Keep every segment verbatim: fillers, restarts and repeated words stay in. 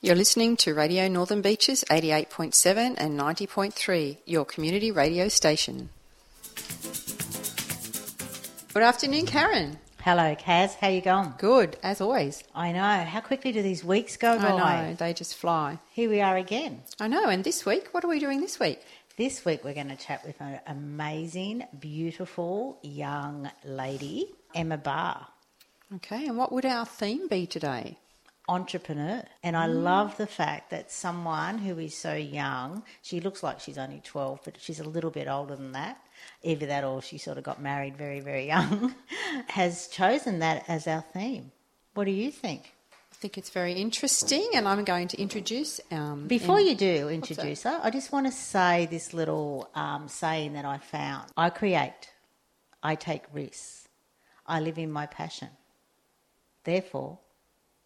You're listening to Radio Northern Beaches eighty-eight point seven and ninety point three, your community radio station. Good afternoon, Karen. Hello, Kaz. How you going? Good, as always. I know. How quickly do these weeks go by? I know. They just fly. Here we are again. I know. And this week, what are we doing this week? This week we're going to chat with an amazing, beautiful young lady, Emma Barr. Okay. And what would our theme be today? Entrepreneur. And I mm. love the fact that someone who is so young, she looks like she's only twelve, but she's a little bit older than that, either that or she sort of got married very, very young, has chosen that as our theme. What do you think? I think it's very interesting, and I'm going to introduce... Um, Before in- you do introduce her, I just want to say this little um, saying that I found. I create. I take risks. I live in my passion. Therefore,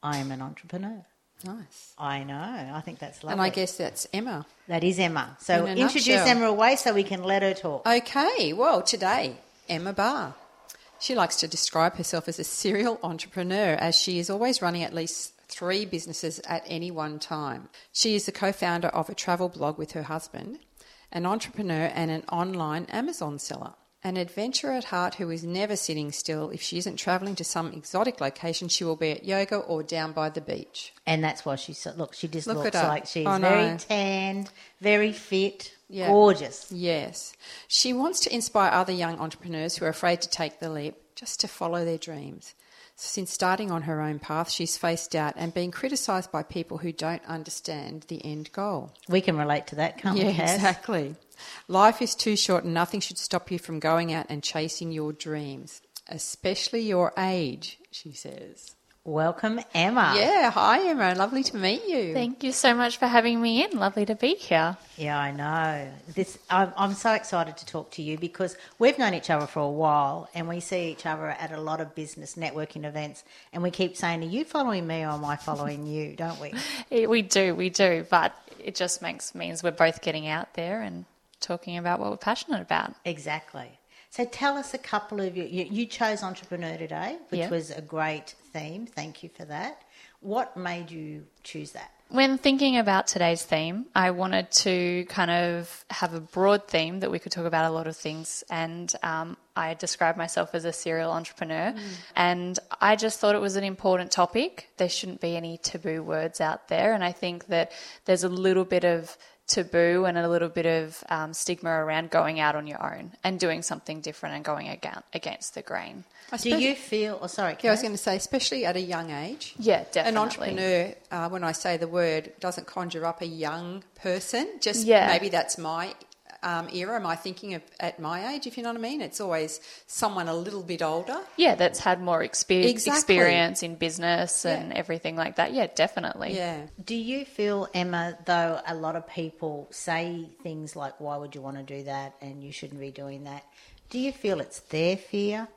I am an entrepreneur. Nice. I know. I think that's lovely. And I guess that's Emma. That is Emma. So In introduce nutshell. Emma away so we can let her talk. Okay. Well, today, Emma Barr. She likes to describe herself as a serial entrepreneur, as she is always running at least three businesses at any one time. She is the co-founder of a travel blog with her husband, an entrepreneur and an online Amazon seller. An adventurer at heart who is never sitting still. If she isn't travelling to some exotic location, she will be at yoga or down by the beach. And that's why she's, look, she just look looks like she's oh, no. very tanned, very fit, yeah. gorgeous. Yes. She wants to inspire other young entrepreneurs who are afraid to take the leap just to follow their dreams. Since starting on her own path, she's faced doubt and been criticised by people who don't understand the end goal. We can relate to that, can't yeah, we, Cass? Exactly. Life is too short and nothing should stop you from going out and chasing your dreams, especially your age, she says. Welcome, Emma. Yeah, hi, Emma. Lovely to meet you. Thank you so much for having me in. Lovely to be here. Yeah, I know. This, I'm, I'm so excited to talk to you because we've known each other for a while and we see each other at a lot of business networking events and we keep saying, are you following me or am I following you, don't we? It, we do, we do, but it just makes means we're both getting out there and talking about what we're passionate about. Exactly. So tell us a couple of your, you. You chose entrepreneur today, which yep. was a great theme. Thank you for that. What made you choose that? When thinking about today's theme, I wanted to kind of have a broad theme that we could talk about a lot of things. And um, I describe myself as a serial entrepreneur. Mm. And I just thought it was an important topic. There shouldn't be any taboo words out there. And I think that there's a little bit of taboo and a little bit of um, stigma around going out on your own and doing something different and going aga- against the grain. Do you feel... Oh, sorry, Karen. Yeah, I was going to say, especially at a young age. Yeah, definitely. An entrepreneur, uh, when I say the word, doesn't conjure up a young person. Just yeah. maybe that's my... Um, era, am I thinking of at my age, if you know what I mean? It's always someone a little bit older. Yeah, that's had more exper- exactly. experience in business yeah. and everything like that. Yeah, definitely. Yeah. Do you feel, Emma, though a lot of people say things like, why would you want to do that and you shouldn't be doing that? Do you feel it's their fear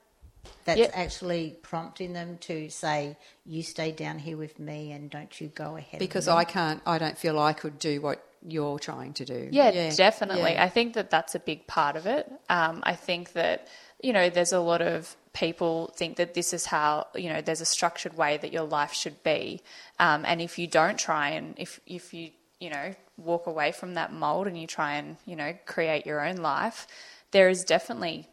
that's yep. actually prompting them to say, you stay down here with me and don't you go ahead? Because I can't, I don't feel I could do what you're trying to do. Yeah, yeah. definitely. Yeah. I think that that's a big part of it. Um, I think that, you know, there's a lot of people think that this is how, you know, there's a structured way that your life should be. Um, and if you don't try and if, if you, you know, walk away from that mold and you try and, you know, create your own life, there is definitely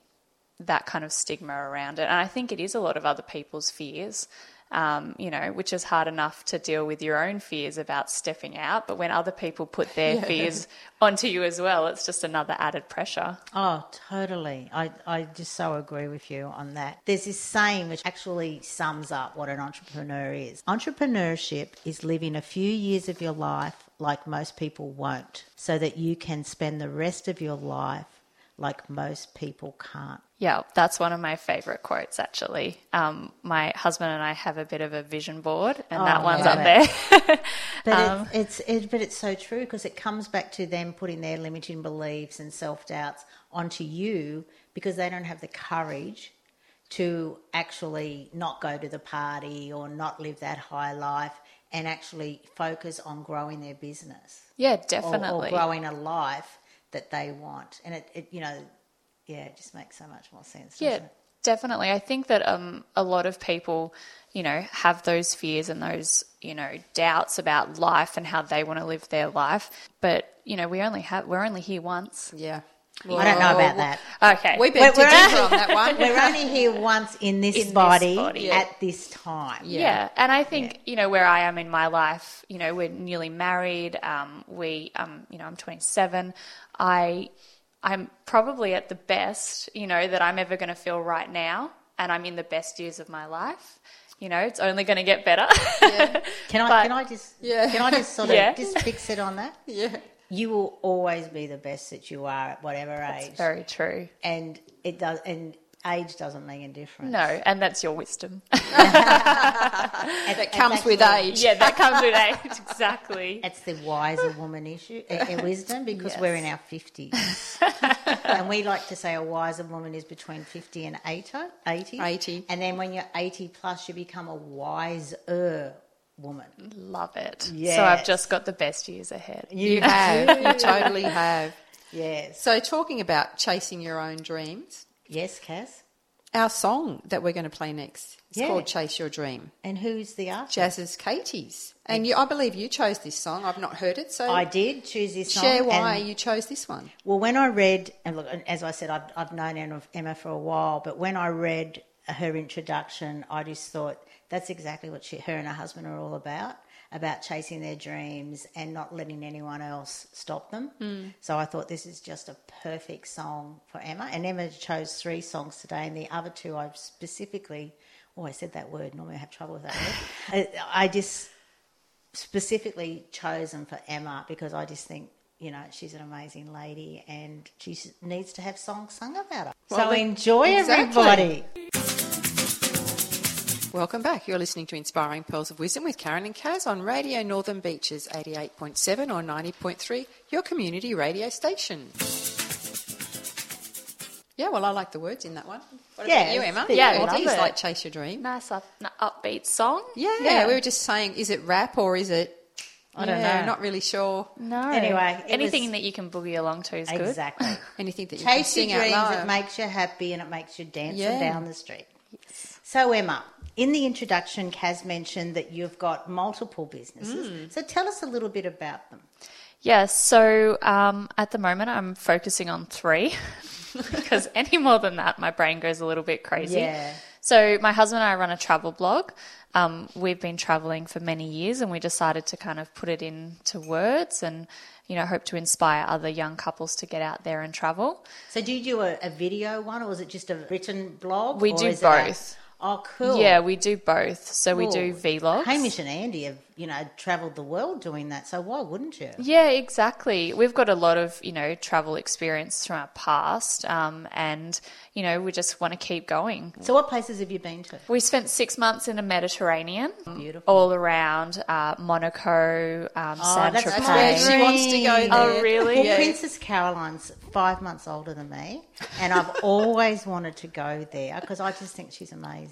that kind of stigma around it. And I think it is a lot of other people's fears. Um, you know, which is hard enough to deal with your own fears about stepping out. But when other people put their yeah. fears onto you as well, it's just another added pressure. Oh, totally. I, I just so agree with you on that. There's this saying which actually sums up what an entrepreneur is. Entrepreneurship is living a few years of your life like most people won't, so that you can spend the rest of your life like most people can't. Yeah, that's one of my favorite quotes, actually. Um, my husband and I have a bit of a vision board, and oh, that one's up it. there. But um, it's, it's it, but it's so true, because it comes back to them putting their limiting beliefs and self-doubts onto you because they don't have the courage to actually not go to the party or not live that high life and actually focus on growing their business. Yeah, definitely. Or, or growing a life that they want. And, it, it you know... Yeah, it just makes so much more sense. Yeah, it? definitely. I think that um, a lot of people, you know, have those fears and those, you know, doubts about life and how they want to live their life. But, you know, we only have, we're only here once. Yeah. Well, I don't know about that. Okay. We've been we're, we're only, on that one. We're only here once in this in body, this body yeah. at this time. Yeah. yeah. And I think, yeah. you know, where I am in my life, you know, we're newly married. Um, we, um, you know, I'm twenty-seven. I... I'm probably at the best, you know, that I'm ever going to feel right now, and I'm in the best years of my life. You know, it's only going to get better. Yeah. Can I? But, can I just? Yeah. Can I just sort of yeah. just fix it on that? Yeah. You will always be the best that you are at whatever that's age. That's very true. And it does. And age doesn't make a difference. No, and that's your wisdom. That comes with age. Yeah, that comes with age, exactly. It's the wiser woman issue, uh, wisdom, because yes. we're in our fifties. And we like to say a wiser woman is between fifty and eighty. eighty. And then when you're eighty plus, you become a wiser woman. Love it. Yes. So I've just got the best years ahead. You, you have. You totally have. Yes. So talking about chasing your own dreams... Yes, Cass. Our song that we're going to play next is yeah. called Chase Your Dream. And who's the artist? Jazz's Katie's. And you, I believe you chose this song. I've not heard it. So I did choose this song. Share why you chose this one. Well, when I read, and look, as I said, I've, I've known Emma for a while, but when I read her introduction, I just thought that's exactly what she, her and her husband are all about, about chasing their dreams and not letting anyone else stop them. Mm. So I thought this is just a perfect song for Emma. And Emma chose three songs today, and the other two I've specifically... Oh, I said that word. Normally I have trouble with that word. I, I just specifically chosen for Emma because I just think, you know, she's an amazing lady and she needs to have songs sung about her. Well, so enjoy, exactly. everybody. Welcome back. You're listening to Inspiring Pearls of Wisdom with Karen and Kaz on Radio Northern Beaches, eighty-eight point seven or ninety point three, your community radio station. Yeah, well, I like the words in that one. What yeah, about you, Emma? Yeah, I love it. Like Chase Your Dream. Nice up, upbeat song. Yeah, yeah, we were just saying, is it rap or is it... I don't yeah, know. Not really sure. No. Anyway. Anything was... that you can boogie along to is good. Exactly. Anything that you Chase can sing your dreams, out loud. It makes you happy and it makes you dancing yeah. down the street. Yes. So, Emma... In the introduction, Kaz mentioned that you've got multiple businesses. Mm. So tell us a little bit about them. Yeah, so um, at the moment I'm focusing on three because any more than that my brain goes a little bit crazy. Yeah. So my husband and I run a travel blog. Um, we've been travelling for many years and we decided to kind of put it into words and, you know, hope to inspire other young couples to get out there and travel. So do you do a, a video one or is it just a written blog? We or do is both. It a- Oh, cool. Yeah, we do both. So cool. We do vlogs. Hamish and Andy have, you know, travelled the world doing that, so why wouldn't you? Yeah, exactly. We've got a lot of, you know, travel experience from our past um, and, you know, we just want to keep going. So what places have you been to? We spent six months in the Mediterranean. Beautiful. All around uh, Monaco, um, oh, Saint Tropez. That's where she wants to go there. Oh, really? Well, yeah. Princess Caroline's five months older than me and I've always wanted to go there because I just think she's amazing.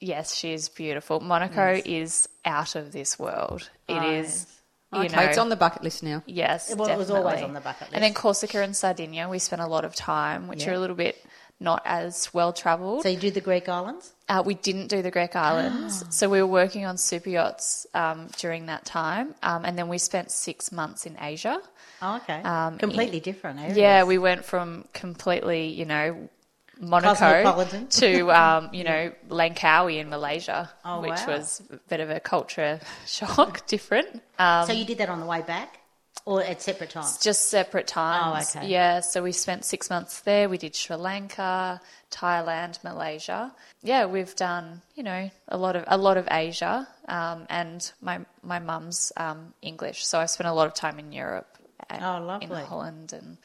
Yes, she is beautiful. Monaco yes. is out of this world. It nice. is, you okay, know. It's on the bucket list now. Yes, well, definitely. It was always on the bucket list. And then Corsica and Sardinia, we spent a lot of time, which yeah. are a little bit not as well-travelled. So you did the Greek islands? Uh, we didn't do the Greek islands. Oh. So we were working on super yachts um, during that time. Um, and then we spent six months in Asia. Oh, okay. Um, completely in, different areas. Yeah, we went from completely, you know, Monaco to, um, you know, Langkawi in Malaysia, oh, which wow. was a bit of a culture shock, different. Um, so you did that on the way back or at separate times? Just separate times. Oh, okay. Yeah, so we spent six months there. We did Sri Lanka, Thailand, Malaysia. Yeah, we've done, you know, a lot of a lot of Asia um, and my my mum's um, English, so I spent a lot of time in Europe and oh, lovely. in Holland and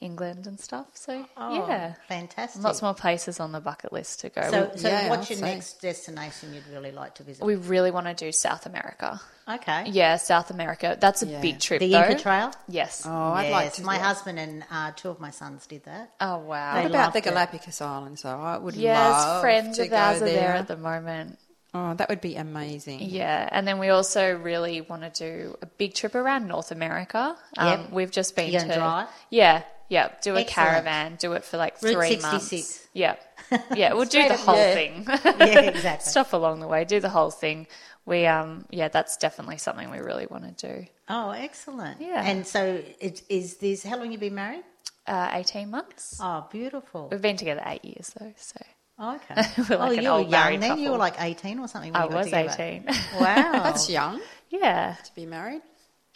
England and stuff. So, oh, yeah. Fantastic. Lots more places on the bucket list to go. So, we, so yeah, what's your next destination you'd really like to visit? We really want to do South America. Okay. Yeah, South America. That's a yeah. big trip, the though. The Inca Trail? Yes. Oh, I'd yes. like to. My husband and uh, two of my sons did that. Oh, wow. They what about the Galapagos Islands, though? I would yes, love to go there. Yes, friends of ours are there at the moment. Oh, that would be amazing. Yeah, and then we also really want to do a big trip around North America. Um, yep. We've just been You're to... drive? Yeah, yeah, do a Excellent. caravan, do it for like Route three sixty-six. Months. Yeah, yeah, we'll do the whole yeah. thing. Yeah, exactly. Stop along the way, do the whole thing. We, um, yeah, that's definitely something we really want to do. Oh, excellent. Yeah. And so it, is this, how long have you been married? Uh, eighteen months. Oh, beautiful. We've been together eight years though, so... Oh, okay. We're like oh, you were young then? Couple. You were like eighteen or something when I you got together? I was eighteen. Wow. That's young. Yeah. To be married?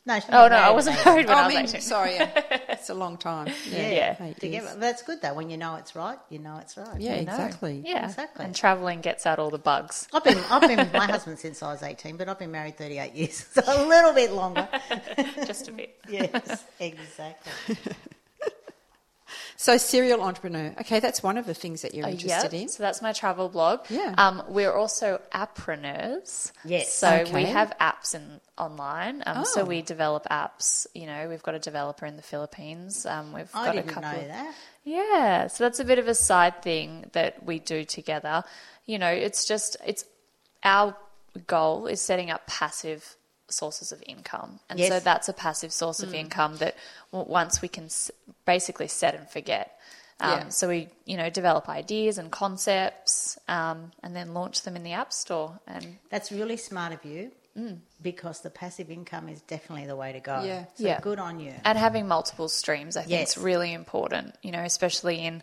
No, she oh, no, I wasn't married when oh, I was I mean, eighteen. Sorry, yeah. It's a long time. Yeah. yeah. yeah. Together. That's good, though. When you know it's right, you know it's right. Yeah, you exactly. Know. Yeah, exactly. And travelling gets out all the bugs. I've been I've been with my husband since I was eighteen, but I've been married thirty-eight years, so a little bit longer. Just a bit. Yes, exactly. So serial entrepreneur, okay, that's one of the things that you're interested uh, yeah. in. So that's my travel blog. Yeah. Um, we're also appreneurs. Yes. So okay. we have apps in, online. Um, oh. So we develop apps. You know, we've got a developer in the Philippines. Um, we've I got didn't a couple. Know of, that. Yeah. So that's a bit of a side thing that we do together. You know, it's just it's our goal is setting up passive sources of income, and yes. so that's a passive source mm. of income that once we can basically set and forget. Um, yeah. So we, you know, develop ideas and concepts, um, and then launch them in the App Store. And that's really smart of you, mm. because the passive income is definitely the way to go. Yeah, so yeah. good on you. And having multiple streams, I think, yes. is really important. You know, especially in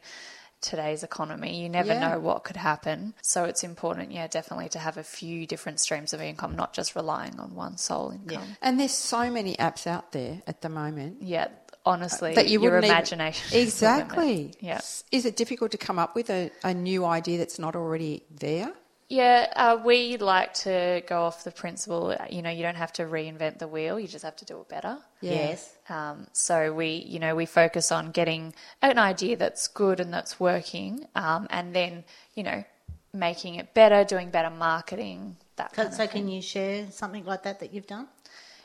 today's economy, you never yeah. know what could happen, so it's important yeah definitely to have a few different streams of income, not just relying on one sole income. yeah. And there's so many apps out there at the moment, yeah honestly, that you your imagination even... exactly yeah is it difficult to come up with a, a new idea that's not already there? Yeah, uh, we like to go off the principle, you know, you don't have to reinvent the wheel, you just have to do it better. Yes. Um, so we, you know, we focus on getting an idea that's good and that's working, um, and then, you know, making it better, doing better marketing, that kind of thing. So can you share something like that that you've done?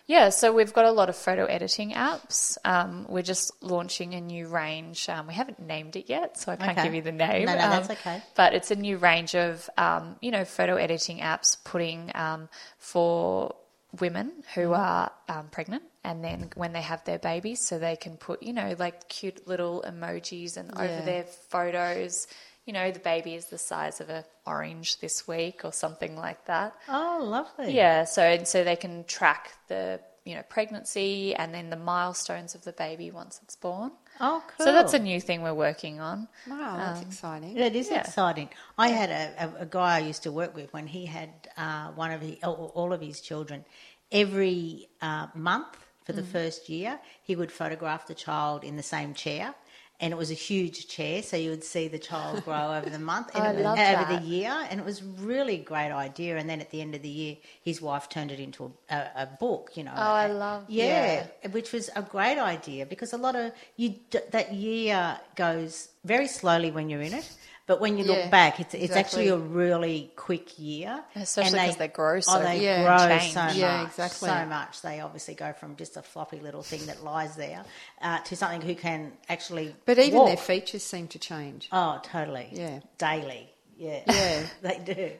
Yeah, so we've got a lot of photo editing apps. Um, we're just launching a new range. Um, we haven't named it yet, so I can't okay. give you the name. No, no, um, that's okay. But it's a new range of, um, you know, photo editing apps putting um, for women who mm. are um, pregnant, and then when they have their babies, so they can put, you know, like cute little emojis and yeah. over their photos. You know, the baby is the size of an orange this week or something like that. Oh, lovely. Yeah, so and so they can track the, you know, pregnancy and then the milestones of the baby once it's born. Oh, cool. So that's a new thing we're working on. Wow, um, that's exciting. That is yeah. exciting. I had a, a, a guy I used to work with when he had uh, one of the, all of his children. Every uh, month for the mm-hmm. first year, he would photograph the child in the same chair. And it was a huge chair, so you would see the child grow over the month and I it, love over that. the year. And it was really a great idea. And then at the end of the year, his wife turned it into a, a, a book, you know. Oh, a, I love yeah, yeah, which was a great idea, because a lot of you that year goes very slowly when you're in it. But when you yeah, look back, it's it's exactly. actually a really quick year. Especially because they, they grow so much. Oh, they yeah, grow change. so much. Yeah, exactly. So much. They obviously go from just a floppy little thing that lies there uh, to something who can actually But even walk. Their features seem to change. Oh, totally. Yeah. Daily. Yeah. Yeah. They do.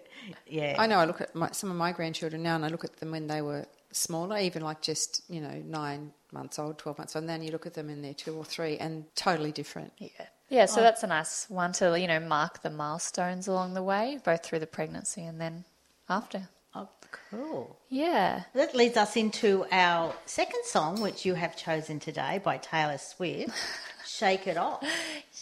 Yeah. I know I look at my, some of my grandchildren now, and I look at them when they were smaller, even like just, you know, nine months old, twelve months old, and then you look at them and they're two or three and totally different. Yeah. Yeah, so oh. that's a nice one to, you know, mark the milestones along the way, both through the pregnancy and then after. Oh, cool. Yeah. That leads us into our second song, which you have chosen today, by Taylor Swift, Shake It Off.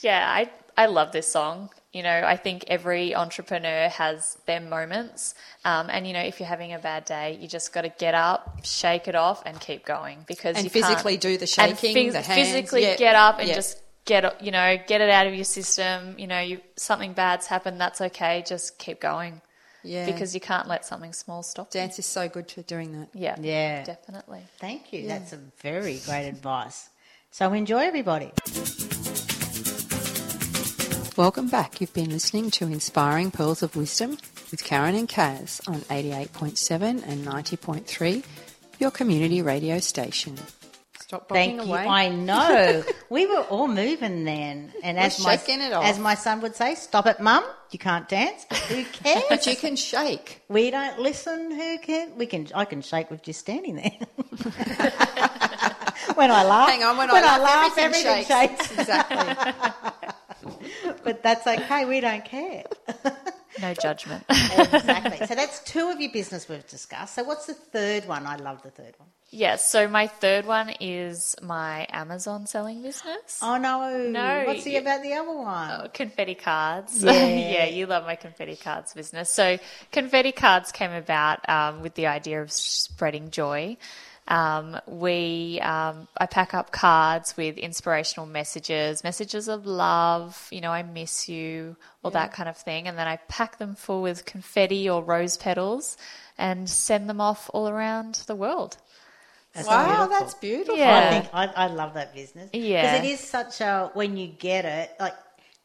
Yeah, I, I love this song. You know, I think every entrepreneur has their moments, um, and, you know, if you're having a bad day, you just got to get up, shake it off and keep going, because and you physically can't, do the shaking, and phys- the hands. Physically yep. get up and yep. just... Get you know, get it out of your system. You know, you something bad's happened. That's okay. Just keep going. Yeah, because you can't let something small stop. Dance you. Is so good for doing that. Yeah, yeah, definitely. Thank you. Yeah. That's a very great advice. So enjoy, everybody. Welcome back. You've been listening to Inspiring Pearls of Wisdom with Karen and Kaz on eighty-eight point seven and ninety point three, your community radio station. Stop blocking Thank away. You. I know. We were all moving then. And we're as my it off. As my son would say, stop it, Mum. You can't dance. Who cares? But you can shake. We don't listen. Who can? We can. I can shake with just standing there. When I laugh. Hang on. When, when I, I laugh, laugh everything, everything shakes. shakes. Exactly. But that's okay. We don't care. No judgment. Exactly. So that's two of your business we've discussed. So what's the third one? I love the third one. Yes. Yeah, so my third one is my Amazon selling business. Oh, no. No. What's it yeah. about the other one? Oh, confetti cards. Yeah. Yeah, you love my confetti cards business. So confetti cards came about um, with the idea of spreading joy. Um, we, um, I pack up cards with inspirational messages, messages of love, you know, I miss you, all yeah. that kind of thing. And then I pack them full with confetti or rose petals and send them off all around the world. That's wow, beautiful. That's beautiful. Yeah. I think I, I love that business. Yeah. Because it is such a, when you get it, like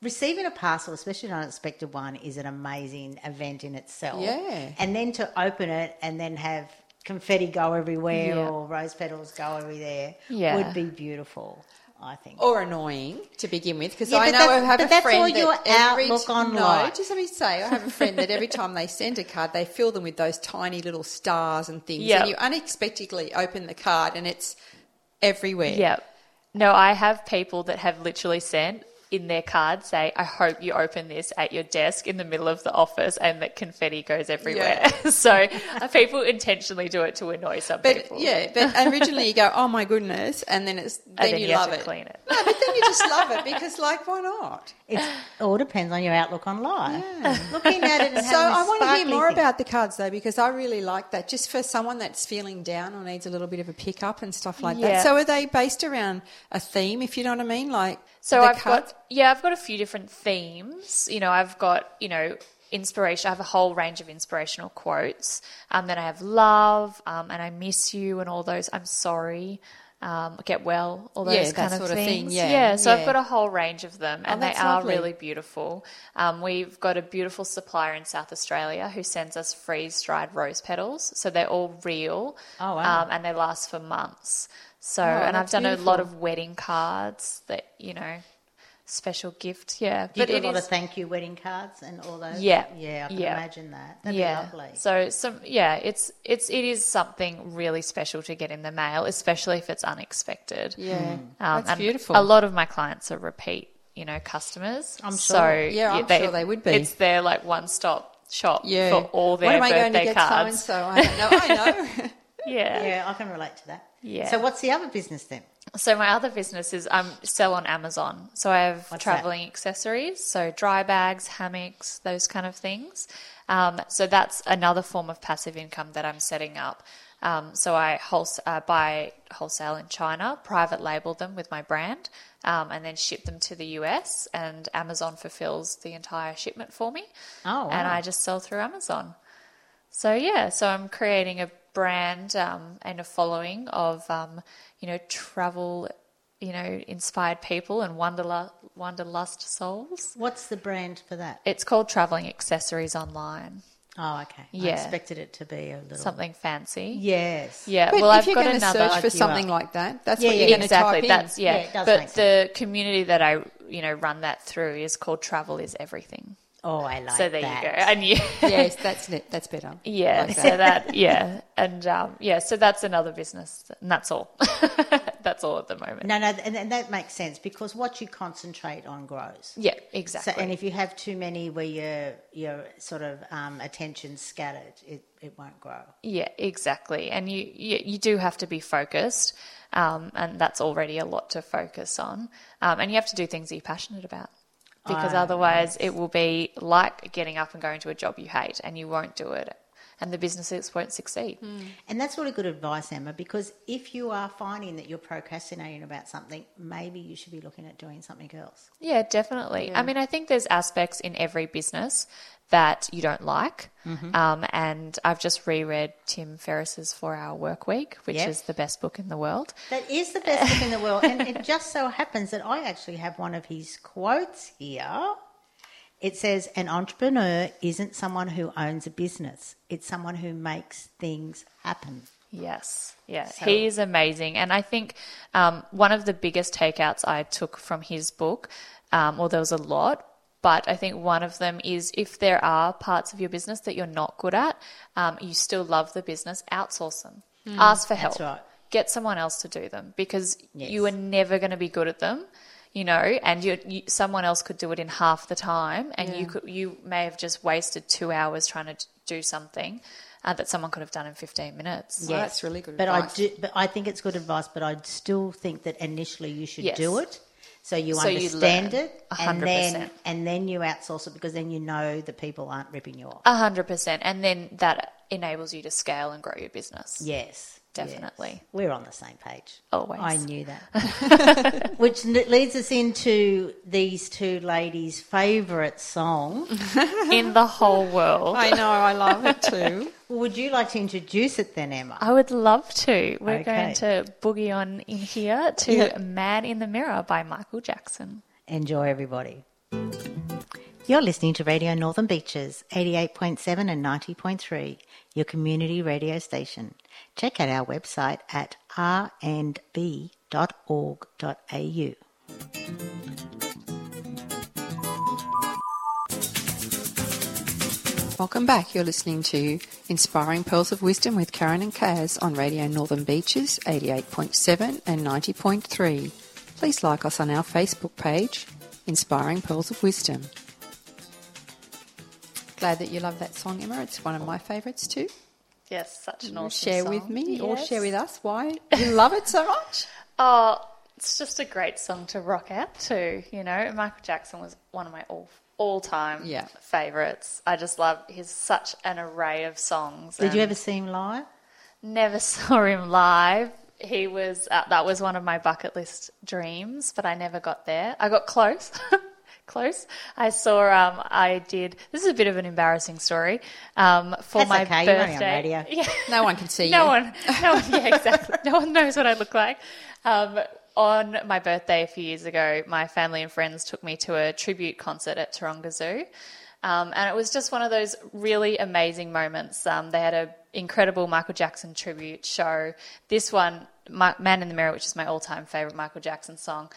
receiving a parcel, especially an unexpected one, is an amazing event in itself. Yeah. And then to open it and then have confetti go everywhere yeah. or rose petals go everywhere yeah. would be beautiful, I think. Or annoying to begin with, because yeah, I know I have a friend that every time, no, just let me say, I have a friend that every time they send a card, they fill them with those tiny little stars and things, yep. and you unexpectedly open the card and it's everywhere. Yeah. No, I have people that have literally sent in their card say, I hope you open this at your desk in the middle of the office and that confetti goes everywhere. Yeah. So people intentionally do it to annoy some but, people. Yeah, but originally you go, oh my goodness, and then it's then, and then you, you love have to it. Clean it. No, but then you just love it because, like, why not? It all depends on your outlook on life. Yeah. Looking at it and so I want to hear more thing. About the cards though, because I really like that. Just for someone that's feeling down or needs a little bit of a pick up and stuff like yeah. that. So are they based around a theme, if you know what I mean? Like so I've cards? got yeah, I've got a few different themes. You know, I've got, you know, inspiration. I have a whole range of inspirational quotes. Um, then I have love, um, and I miss you, and all those. I'm sorry. Um, get well, all those yeah, kind of sort things. Of thing, yeah, yeah, so yeah. I've got a whole range of them and oh, they are lovely. Really beautiful. Um, we've got a beautiful supplier in South Australia who sends us freeze-dried rose petals, so they're all real oh, wow. um, and they last for months. So, oh, and I've done beautiful. A lot of wedding cards that, you know, special gift, yeah. Do you but do a lot is... of thank you wedding cards and all those? Yeah. Yeah, I can yeah. imagine that. That'd yeah. be lovely. So, some, yeah, it's it's it is something really special to get in the mail, especially if it's unexpected. Yeah, um, that's and beautiful. A lot of my clients are repeat, you know, customers. I'm sure. So, yeah, I'm yeah, they, sure they would be. It's their, like, one-stop shop yeah. for all their birthday cards. What am I going to get cards. So and so? I don't know. I know. Yeah. Yeah, I can relate to that. Yeah. So what's the other business then? So my other business is I um, sell on Amazon. So I have What's traveling that? Accessories, so dry bags, hammocks, those kind of things. Um, so that's another form of passive income that I'm setting up. Um, so I wholes- uh, buy wholesale in China, private label them with my brand, um, and then ship them to the U S, and Amazon fulfills the entire shipment for me. Oh, wow. And I just sell through Amazon. So, yeah, so I'm creating a brand um, and a following of, um, you know, travel, you know, inspired people and wanderlust, wanderlust souls. What's the brand for that? It's called Traveling Accessories Online. Oh, okay. Yeah. I expected it to be a little... Something fancy. Yes. Yeah, but well, I've got another... But if you're going to search for something like that, that's yeah, what you're yeah, going to exactly. type in. That's, yeah. yeah, it does but make sense. The community that I, you know, run that through is called Travel is Everything. Oh, I like that. So there that. You go. And you yes, that's it. That's better. Yeah. Like that. So that yeah, and um, yeah, so that's another business, and that's all. That's all at the moment. No, no, and, and that makes sense because what you concentrate on grows. Yeah, exactly. So, and if you have too many where your your sort of um, attention's scattered, it it won't grow. Yeah, exactly. And you you, you do have to be focused, um, and that's already a lot to focus on, um, and you have to do things that you're passionate about. Because otherwise oh, nice. It will be like getting up and going to a job you hate and you won't do it and the businesses won't succeed. Mm. And that's really good advice, Emma, because if you are finding that you're procrastinating about something, maybe you should be looking at doing something else. Yeah, definitely. Yeah. I mean, I think there's aspects in every business that you don't like. Mm-hmm. Um, and I've just reread Tim Ferriss's four hour Work Week, which yep. is the best book in the world. That is the best book in the world. And it just so happens that I actually have one of his quotes here. It says, an entrepreneur isn't someone who owns a business. It's someone who makes things happen. Yes, yeah, so. He is amazing. And I think um, one of the biggest takeouts I took from his book, um, well, there was a lot, but I think one of them is if there are parts of your business that you're not good at, um, you still love the business, outsource them. Mm, ask for help. That's right. Get someone else to do them because yes. you are never going to be good at them. You know, and you, you, someone else could do it in half the time, and yeah. you could, you may have just wasted two hours trying to do something uh, that someone could have done in fifteen minutes. Yes. Well, that's really good but advice. I do, but I think it's good advice. But I still think that initially you should yes. do it, so you so understand you learn, it, and then and then you outsource it because then you know the people aren't ripping you off. A hundred percent, and then that enables you to scale and grow your business. Yes. Definitely. Yes. We're on the same page. Always. I knew that. Which leads us into these two ladies' favourite song. In the whole world. I know, I love it too. Would you like to introduce it then, Emma? I would love to. We're okay. going to boogie on in here to yeah. Man in the Mirror by Michael Jackson. Enjoy, everybody. You're listening to Radio Northern Beaches, eighty-eight point seven and ninety point three, your community radio station. Check out our website at r n b dot org dot a u. Welcome back. You're listening to Inspiring Pearls of Wisdom with Karen and Kaz on Radio Northern Beaches, eighty-eight point seven and ninety point three. Please like us on our Facebook page, Inspiring Pearls of Wisdom. Glad that you love that song, Emma. It's one of my favourites too. Yes, such an awesome share song. Share with me yes. or share with us why you love it so much. Oh, it's just a great song to rock out to, you know. Michael Jackson was one of my all, all-time yeah. favourites. I just love his such an array of songs. Did you ever see him live? Never saw him live. He was uh, that was one of my bucket list dreams, but I never got there. I got close. Close. I saw. Um, I did. This is a bit of an embarrassing story. Um, for That's my okay. birthday, you're on radio. Yeah. No one can see no you. One, no one. Yeah, exactly. No one knows what I look like. Um, on my birthday a few years ago, my family and friends took me to a tribute concert at Taronga Zoo, um, and it was just one of those really amazing moments. Um, they had an incredible Michael Jackson tribute show. This one, my, "Man in the Mirror," which is my all-time favorite Michael Jackson song,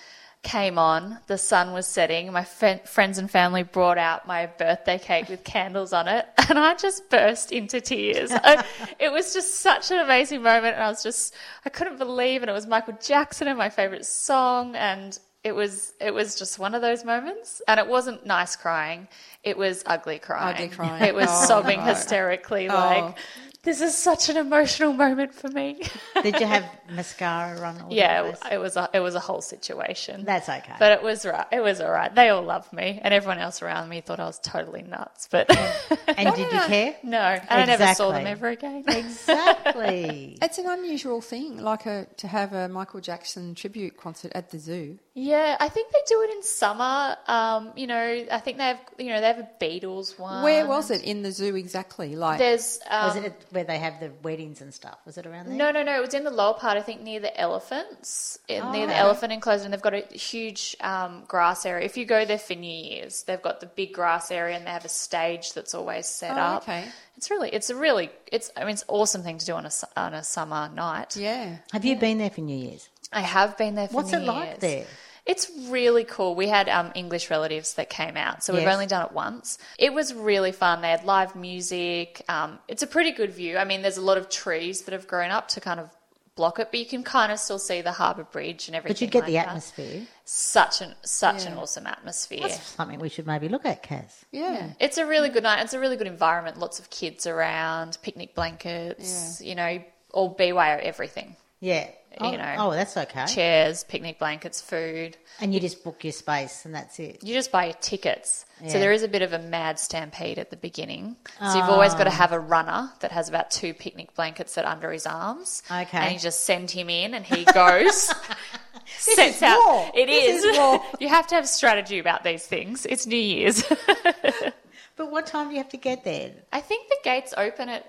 came on. The sun was setting. My f- friends and family brought out my birthday cake with candles on it, and I just burst into tears. I, it was just such an amazing moment, and I was just I couldn't believe, and it was Michael Jackson and my favorite song, and it was it was just one of those moments. And it wasn't nice crying, it was ugly crying. Ugly crying. It was oh, sobbing no. hysterically oh. like, this is such an emotional moment for me. Did you have mascara on? All yeah, the it was a it was a whole situation. That's okay, but it was right. It was all right. They all loved me, and everyone else around me thought I was totally nuts. But and did you care? No, and exactly. I never saw them ever again. Exactly. It's an unusual thing, like a to have a Michael Jackson tribute concert at the zoo. Yeah, I think they do it in summer. Um, you know, I think they have you know they have a Beatles one. Where was it in the zoo exactly? Like there's um, was it a, where they have the weddings and stuff? Was it around there? No, no, no. It was in the lower part, I think, near the elephants, in, oh, near the elephant enclosure, and they've got a huge um, grass area. If you go there for New Year's, they've got the big grass area, and they have a stage that's always set oh, up. Okay, it's really, it's a really, it's I mean, it's an awesome thing to do on a on a summer night. Yeah. Have you yeah. been there for New Year's? I have been there for What's New Year's. What's it like there? It's really cool. We had um, English relatives that came out, so we've yes. only done it once. It was really fun. They had live music. Um, it's a pretty good view. I mean, there's a lot of trees that have grown up to kind of block it, but you can kind of still see the harbour bridge and everything. But you get like the that. Atmosphere. Such an such yeah. an awesome atmosphere. That's something we should maybe look at, Kaz. Yeah. yeah. It's a really good night. It's a really good environment. Lots of kids around, picnic blankets, yeah. you know, all B Y O everything. Yeah. Oh, you know, oh, that's okay. Chairs, picnic blankets, food. And you just book your space and that's it. You just buy your tickets. Yeah. So there is a bit of a mad stampede at the beginning. So oh. you've always got to have a runner that has about two picnic blankets that are under his arms. Okay. And you just send him in and he goes. This sets is out. War. It this is. is war. You have to have strategy about these things. It's New Year's. But what time do you have to get there? I think the gates open at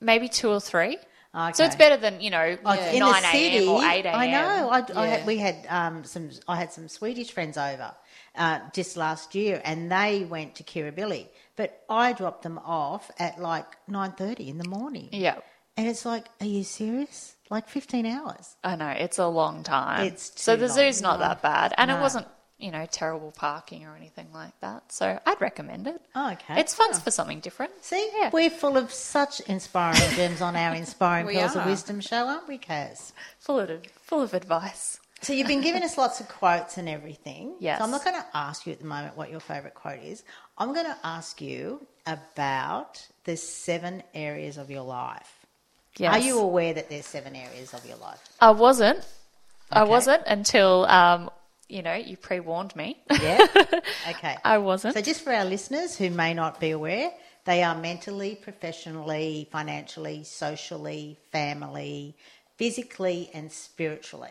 maybe two or three. Okay. So it's better than, you know, like nine a.m. or eight a.m. I know. I, yeah. I had, we had um, some. I had some Swedish friends over uh, just last year, and they went to Kirribilli, but I dropped them off at like nine thirty in the morning. Yeah, and it's like, are you serious? Like fifteen hours. I know, it's a long time. It's too so the long zoo's not long. that bad, and no. it wasn't, you know, terrible parking or anything like that. So I'd recommend it. Oh, okay. It's fun oh. for something different. See, yeah. we're full of such inspiring gems on our Inspiring Pearls of Wisdom show, aren't we, Kaz? Full of, full of advice. So you've been giving us lots of quotes and everything. Yes. So I'm not going to ask you at the moment what your favourite quote is. I'm going to ask you about the seven areas of your life. Yes. Are you aware that there's seven areas of your life? I wasn't. Okay. I wasn't until... Um, You know, you pre-warned me. Yeah. Okay. I wasn't. So just for our listeners who may not be aware, they are mentally, professionally, financially, socially, family, physically and spiritually.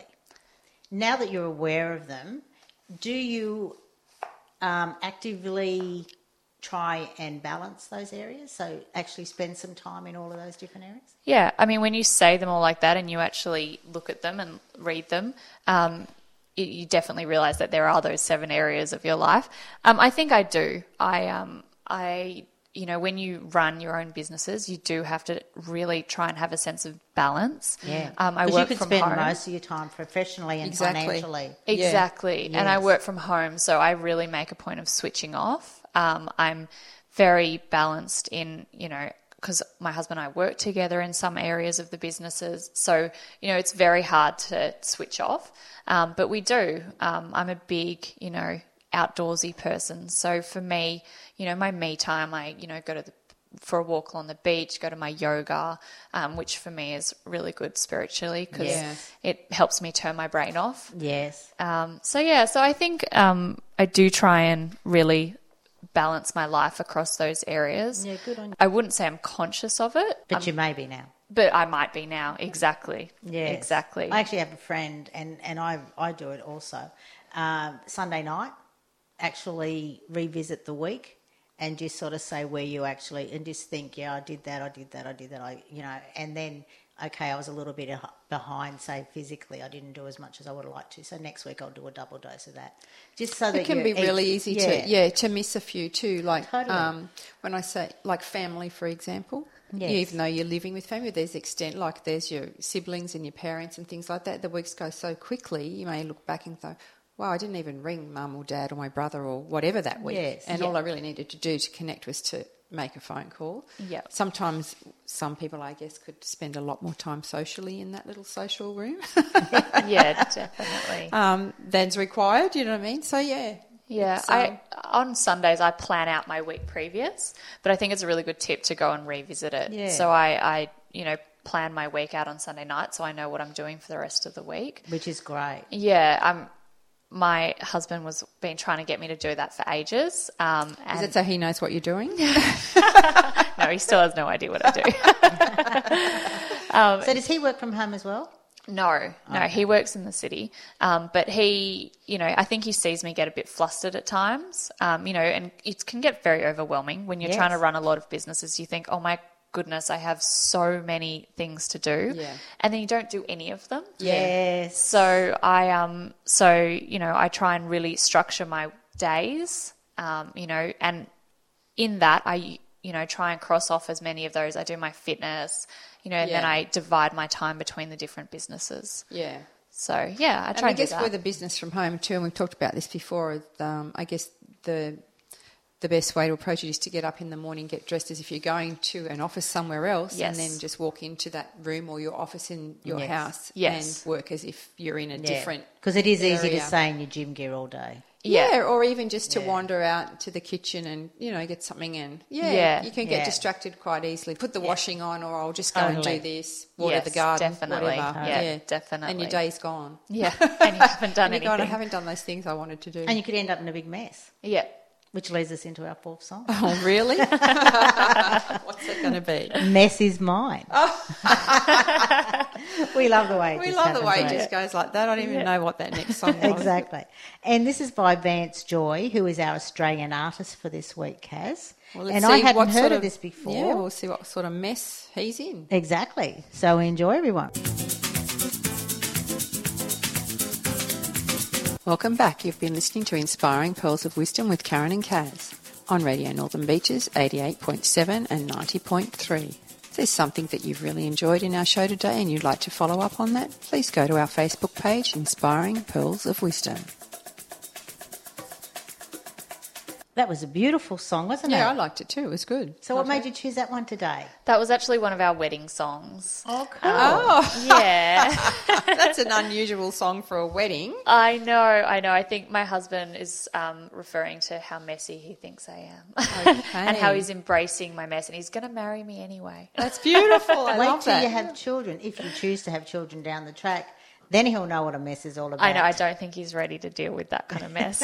Now that you're aware of them, do you um, actively try and balance those areas? So actually spend some time in all of those different areas? Yeah. I mean, when you say them all like that and you actually look at them and read them, um, you definitely realise that there are those seven areas of your life. Um, I think I do. I, um, I, you know, when you run your own businesses, you do have to really try and have a sense of balance. Yeah. Um, I work from home. Because you could spend home. most of your time professionally and exactly. financially. Exactly. Yeah. And yes. I work from home, so I really make a point of switching off. Um, I'm very balanced in, you know, because my husband and I work together in some areas of the businesses. So, you know, it's very hard to switch off, um, but we do. Um, I'm a big, you know, outdoorsy person. So for me, you know, my me time, I, you know, go to the, for a walk along the beach, go to my yoga, um, which for me is really good spiritually because yes. it helps me turn my brain off. Yes. Um, so, yeah, so I think um, I do try and really balance my life across those areas. Yeah, good on you. I wouldn't say I'm conscious of it. But um, you may be now. But I might be now, exactly. Yeah. Exactly. I actually have a friend, and, and I I do it also. Um, Sunday night, actually revisit the week and just sort of say where you actually, and just think, yeah, I did that, I did that, I did that, I you know, and then, okay, I was a little bit behind, say, physically. I didn't do as much as I would have liked to. So next week I'll do a double dose of that. Just so that it can be really easy to, yeah, to miss a few too. Like totally. um, when I say, like family, for example, yes. even though you're living with family, there's extent, like there's your siblings and your parents and things like that. The weeks go so quickly, you may look back and go, wow, I didn't even ring mum or dad or my brother or whatever that week. Yes. And yeah. all I really needed to do to connect was to make a phone call. Yeah. Sometimes some people, I guess, could spend a lot more time socially in that little social room. Yeah, definitely. Um, than's required, you know what I mean? So, yeah. Yeah. I um, on Sundays I plan out my week previous, but I think it's a really good tip to go and revisit it. Yeah. So I, I, you know, plan my week out on Sunday night so I know what I'm doing for the rest of the week. Which is great. Yeah, I'm... My husband was been trying to get me to do that for ages. Um, and Is it so he knows what you're doing? No, he still has no idea what I do. um, so does he work from home as well? No, no, okay. He works in the city. Um, but he, you know, I think he sees me get a bit flustered at times, um, you know, and it can get very overwhelming when you're yes. trying to run a lot of businesses. You think, oh, my goodness, I have so many things to do, yeah. and then you don't do any of them. Yes. So I um, so you know, I try and really structure my days, um, you know, and in that I, you know, try and cross off as many of those. I do my fitness, you know, and yeah. then I divide my time between the different businesses. Yeah. So yeah, I try. And I guess with the business from home too, and we've talked about this before. Um, I guess the. The best way to approach it is to get up in the morning, get dressed as if you're going to an office somewhere else, yes. and then just walk into that room or your office in your yes. house yes. and work as if you're in a yeah. different because it is area. Easy to stay in your gym gear all day. Yeah. yeah, or even just to yeah. wander out to the kitchen and, you know, get something in. Yeah, yeah. you can get yeah. distracted quite easily. Put the yeah. washing on, or I'll just go totally. and do this, water yes, the garden, definitely. whatever. Yeah, yeah, definitely. And your day's gone. Yeah, and you haven't done and anything. Gone, I haven't done those things I wanted to do. And you could end up in a big mess. Yeah. Which leads us into our fourth song. Oh, really? What's it going to be? Mess is mine. Oh. We love the way it we just love happens, the way right? it just goes like that. I don't even yeah. know what that next song was. Exactly. And this is by Vance Joy, who is our Australian artist for this week, Kaz. Well, let's and see I hadn't what heard sort of, of this before. Yeah, we'll see what sort of mess he's in. Exactly. So enjoy, everyone. Welcome back. You've been listening to Inspiring Pearls of Wisdom with Karen and Kaz on Radio Northern Beaches eighty-eight point seven and ninety point three. If there's something that you've really enjoyed in our show today and you'd like to follow up on that, please go to our Facebook page, Inspiring Pearls of Wisdom. That was a beautiful song, wasn't yeah, it? Yeah, I liked it too. It was good. So what made you choose that one today? That was actually one of our wedding songs. Oh, cool. Oh. Yeah. That's an unusual song for a wedding. I know, I know. I think my husband is um, referring to how messy he thinks I am. Okay. And how he's embracing my mess, and he's going to marry me anyway. That's beautiful. I Wait love till that. you have children, if you choose to have children down the track. Then he'll know what a mess is all about. I know. I don't think he's ready to deal with that kind of mess.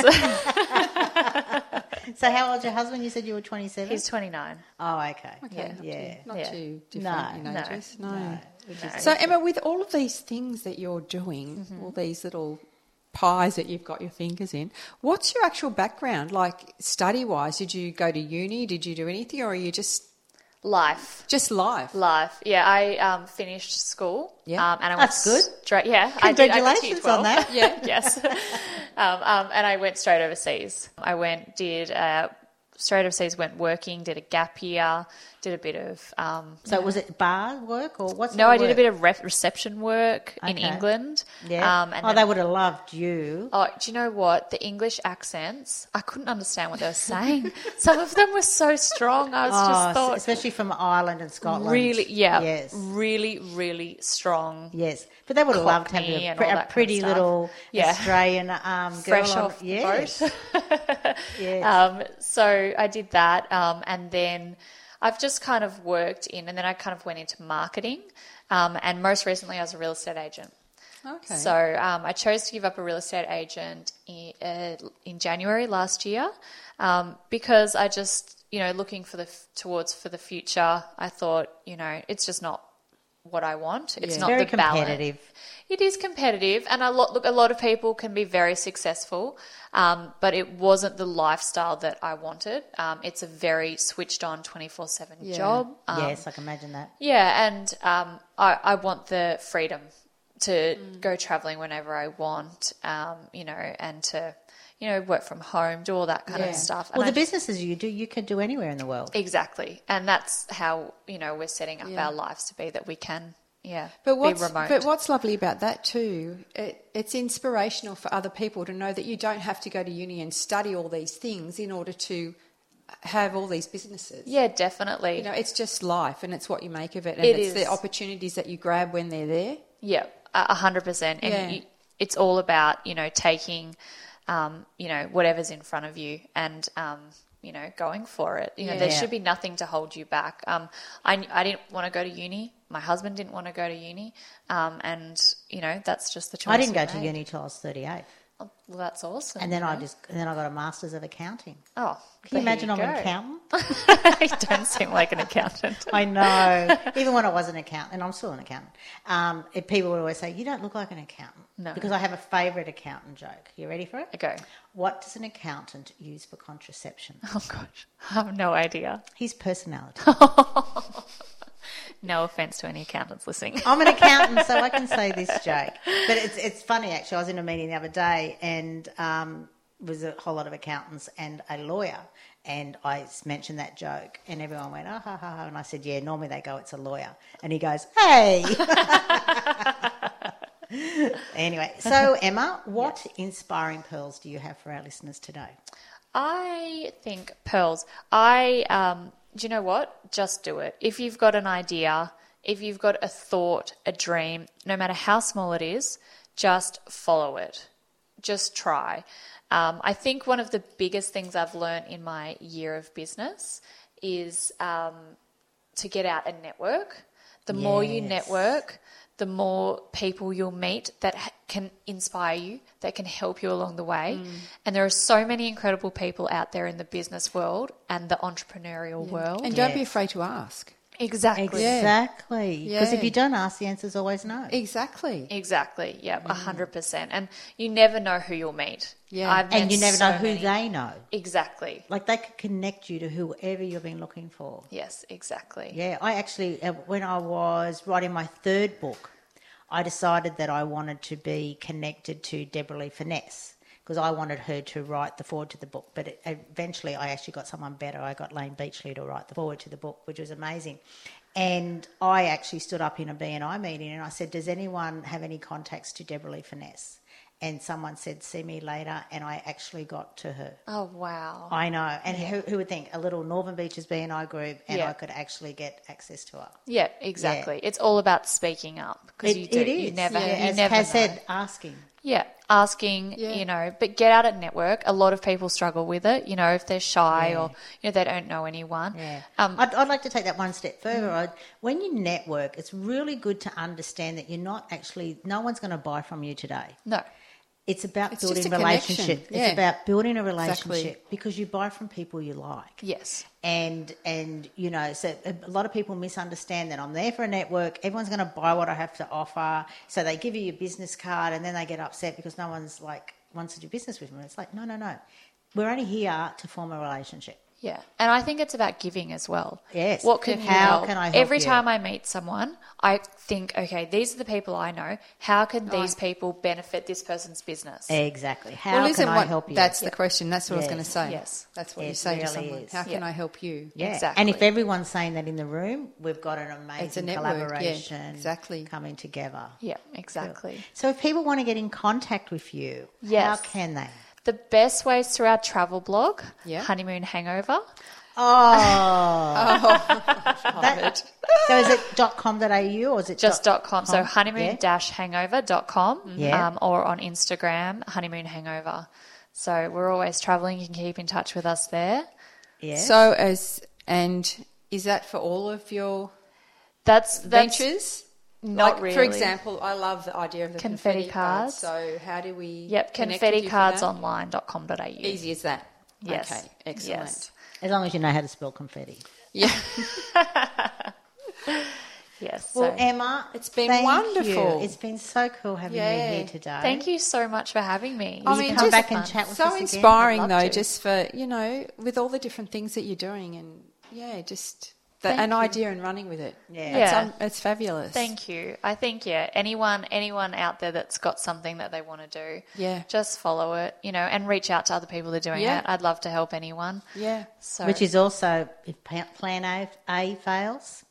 So how old's your husband? You said you were twenty-seven? He's twenty-nine. Oh, okay. Okay. Yeah. yeah. Not too, not yeah. too different no, in ages. No. no. no. So, Emma, with all of these things that you're doing, mm-hmm. all these little pies that you've got your fingers in, what's your actual background? Like study-wise, did you go to uni? Did you do anything, or are you just... Life. Just life. Life. Yeah, I um, finished school. Yeah. Um, and I That's went good. Straight, yeah. Congratulations I did, I on that. Yeah, yes. um, um, and I went straight overseas. I went, did, uh, straight overseas, went working, did a gap year, did a bit of. Um, so was it bar work or what's No, I did work? a bit of re- reception work okay. in England. Yeah. Um, and oh, then, they would have loved you. Oh, do you know what? The English accents, I couldn't understand what they were saying. Some of them were so strong. I was oh, just thought. Especially from Ireland and Scotland. Really, yeah. Yes. Really, really strong. Yes. But they would have loved having a, pr- a pretty kind of little yeah. Australian um, girl. Fresh off the yes. boat. yes. Um, so I did that, um, and then I've just kind of worked in, and then I kind of went into marketing, um, and most recently I was a real estate agent. Okay. So um, I chose to give up a real estate agent in, uh, in January last year um, because I just, you know, looking for the towards for the future, I thought, you know, it's just not what I want. It's yeah. not very the competitive. Balance. It is competitive, and a lot look a lot of people can be very successful, um, but it wasn't the lifestyle that I wanted. Um, it's a very switched on twenty-four seven yeah. job. Um, yes, I can imagine that. Yeah, and um, I, I want the freedom to mm. go travelling whenever I want, um, you know, and to you know, work from home, do all that kind yeah. of stuff. And well, the I, businesses you do, you can do anywhere in the world. Exactly. And that's how, you know, we're setting up yeah. our lives to be, that we can, yeah, but what's, be remote. But what's lovely about that too, it, it's inspirational for other people to know that you don't have to go to uni and study all these things in order to have all these businesses. Yeah, definitely. You know, it's just life, and it's what you make of it, and it it's is. the opportunities that you grab when they're there. Yeah, one hundred percent. And yeah. you, it's all about, you know, taking... Um, you know, whatever's in front of you and, um, you know, going for it. You know, yeah. there should be nothing to hold you back. Um, I, I didn't want to go to uni. My husband didn't want to go to uni. Um, and, you know, that's just the choice. I didn't go to uni till I was thirty-eight. Oh, well, that's awesome. And then you know? I just, and then I got a master's of accounting. Oh, can you imagine you I'm an accountant? You don't seem like an accountant. I know. Even when I was an accountant, and I'm still an accountant, um, it, people would always say, "You don't look like an accountant." No. Because I have a favourite accountant joke. You ready for it? Okay. What does an accountant use for contraception? Oh gosh, I have no idea. His personality. No offence to any accountants listening. I'm an accountant, so I can say this joke. But it's it's funny, actually. I was in a meeting the other day, and um, it was a whole lot of accountants and a lawyer, and I mentioned that joke, and everyone went, "Ah, oh, ha, ha, ha," and I said, "Yeah, normally they go, it's a lawyer." And he goes, "Hey." Anyway, so Emma, what yes. inspiring pearls do you have for our listeners today? I think pearls. I... Um, Do you know what? Just do it. If you've got an idea, if you've got a thought, a dream, no matter how small it is, just follow it. Just try. Um, I think one of the biggest things I've learned in my year of business is um, to get out and network. The yes. more you network, the more people you'll meet that can inspire you, that can help you along the way. Mm. And there are so many incredible people out there in the business world and the entrepreneurial yeah. world. And don't yeah. be afraid to ask. Exactly. Exactly. Because yeah. if you don't ask, the answer's always no. Exactly. Exactly. Yeah, mm. one hundred percent. And you never know who you'll meet. Yeah. I've and you never so know who many. They know. Exactly. Like they could connect you to whoever you've been looking for. Yes, exactly. Yeah, I actually, when I was writing my third book, I decided that I wanted to be connected to Deborah Lee Finesse, because I wanted her to write the foreword to the book. But it, eventually I actually got someone better. I got Lane Beachley to write the foreword to the book, which was amazing. And I actually stood up in a B N I meeting and I said, does anyone have any contacts to Deborah Lee Finesse? And someone said, see me later, and I actually got to her. Oh, wow. I know. And yeah. who, who would think, a little Northern Beaches B N I group, and yeah. I could actually get access to her. Yeah, exactly. Yeah. It's all about speaking up, because you do. It is. You never, yeah. you As never Has know. said, asking. Yeah, asking, yeah. you know, but get out at network. A lot of people struggle with it, you know, if they're shy yeah. or, you know, they don't know anyone. Yeah. Um, I'd, I'd like to take that one step further. Mm. When you network, it's really good to understand that you're not actually, no one's going to buy from you today. No. It's about it's building a relationship. Yeah. It's about building a relationship exactly. because you buy from people you like. Yes. And, and you know, so a lot of people misunderstand that I'm there for a network. Everyone's going to buy what I have to offer. So they give you your business card and then they get upset because no one's like wants to do business with me. It's like, no, no, no. We're only here to form a relationship. Yeah, and I think it's about giving as well. Yes. What can you help? How can I help? Every time I meet someone, I think, okay, these are the people I know. How can these people benefit this person's business? Exactly. How can I help you? That's the question. That's what I was going to say. Yes. That's what you say to someone. How can I help you? Yeah. Exactly. And if everyone's saying that in the room, we've got an amazing collaboration coming together. Yeah, exactly. So if people want to get in contact with you, how can they? The best way is through our travel blog, yeah. Honeymoon Hangover. Oh. oh that, so is it dot com dot a u or is it just dot com? com? So honeymoon dash hangover dot com yeah. yeah. um, or on Instagram, Honeymoon Hangover. So we're always travelling. You can keep in touch with us there. Yeah. So as and is that for all of your that's, that's ventures? Not like, really. For example, I love the idea of the confetti, confetti cards. So how do we Yep, confetti cards online dot com dot a u. Easy as that. Yes. Okay, excellent. Yes. As long as you know how to spell confetti. Yeah. Yes. Well, so. Emma, it's been wonderful. You. It's been so cool having yeah. you here today. Thank you so much for having me. I you mean, come back and chat with so us again. So inspiring, though, to. just for, you know, with all the different things that you're doing and, yeah, just... That, an you. idea and running with it. Yeah. yeah. It's, um, it's fabulous. Thank you. I think, yeah, anyone anyone out there that's got something that they want to do, yeah. just follow it, you know, and reach out to other people that are doing yeah. it. I'd love to help anyone. Yeah. So, which is also, if plan A, A fails,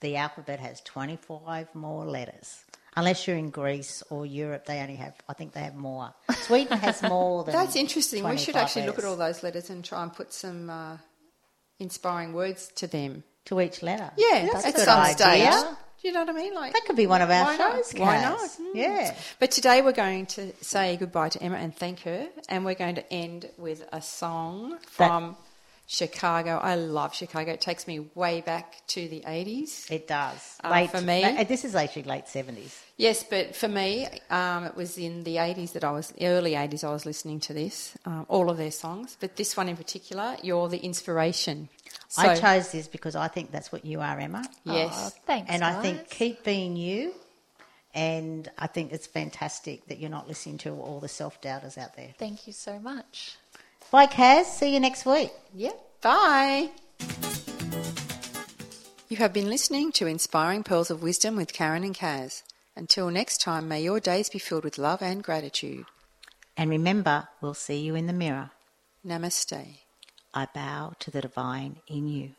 the alphabet has twenty-five more letters. Unless you're in Greece or Europe, they only have, I think they have more. Sweden has more than That's interesting. We should actually letters. look at all those letters and try and put some uh, inspiring words to them. To each letter. Yeah, that's at some idea. stage. Do you know what I mean? Like that could be one of our why shows. Not? Why not? Mm. Yeah. But today we're going to say goodbye to Emma and thank her, and we're going to end with a song from that... Chicago. I love Chicago. It takes me way back to the eighties. It does. Um, late, for me, late, this is actually late seventies. Yes, but for me, um, it was in the eighties that I was early eighties. I was listening to this, um, all of their songs, but this one in particular, "You're the Inspiration." So, I chose this because I think that's what you are, Emma. Yes. Oh, thanks, And guys. I think keep being you, and I think it's fantastic that you're not listening to all the self-doubters out there. Thank you so much. Bye, Kaz. See you next week. Yeah. Bye. You have been listening to Inspiring Pearls of Wisdom with Karen and Kaz. Until next time, may your days be filled with love and gratitude. And remember, we'll see you in the mirror. Namaste. I bow to the divine in you.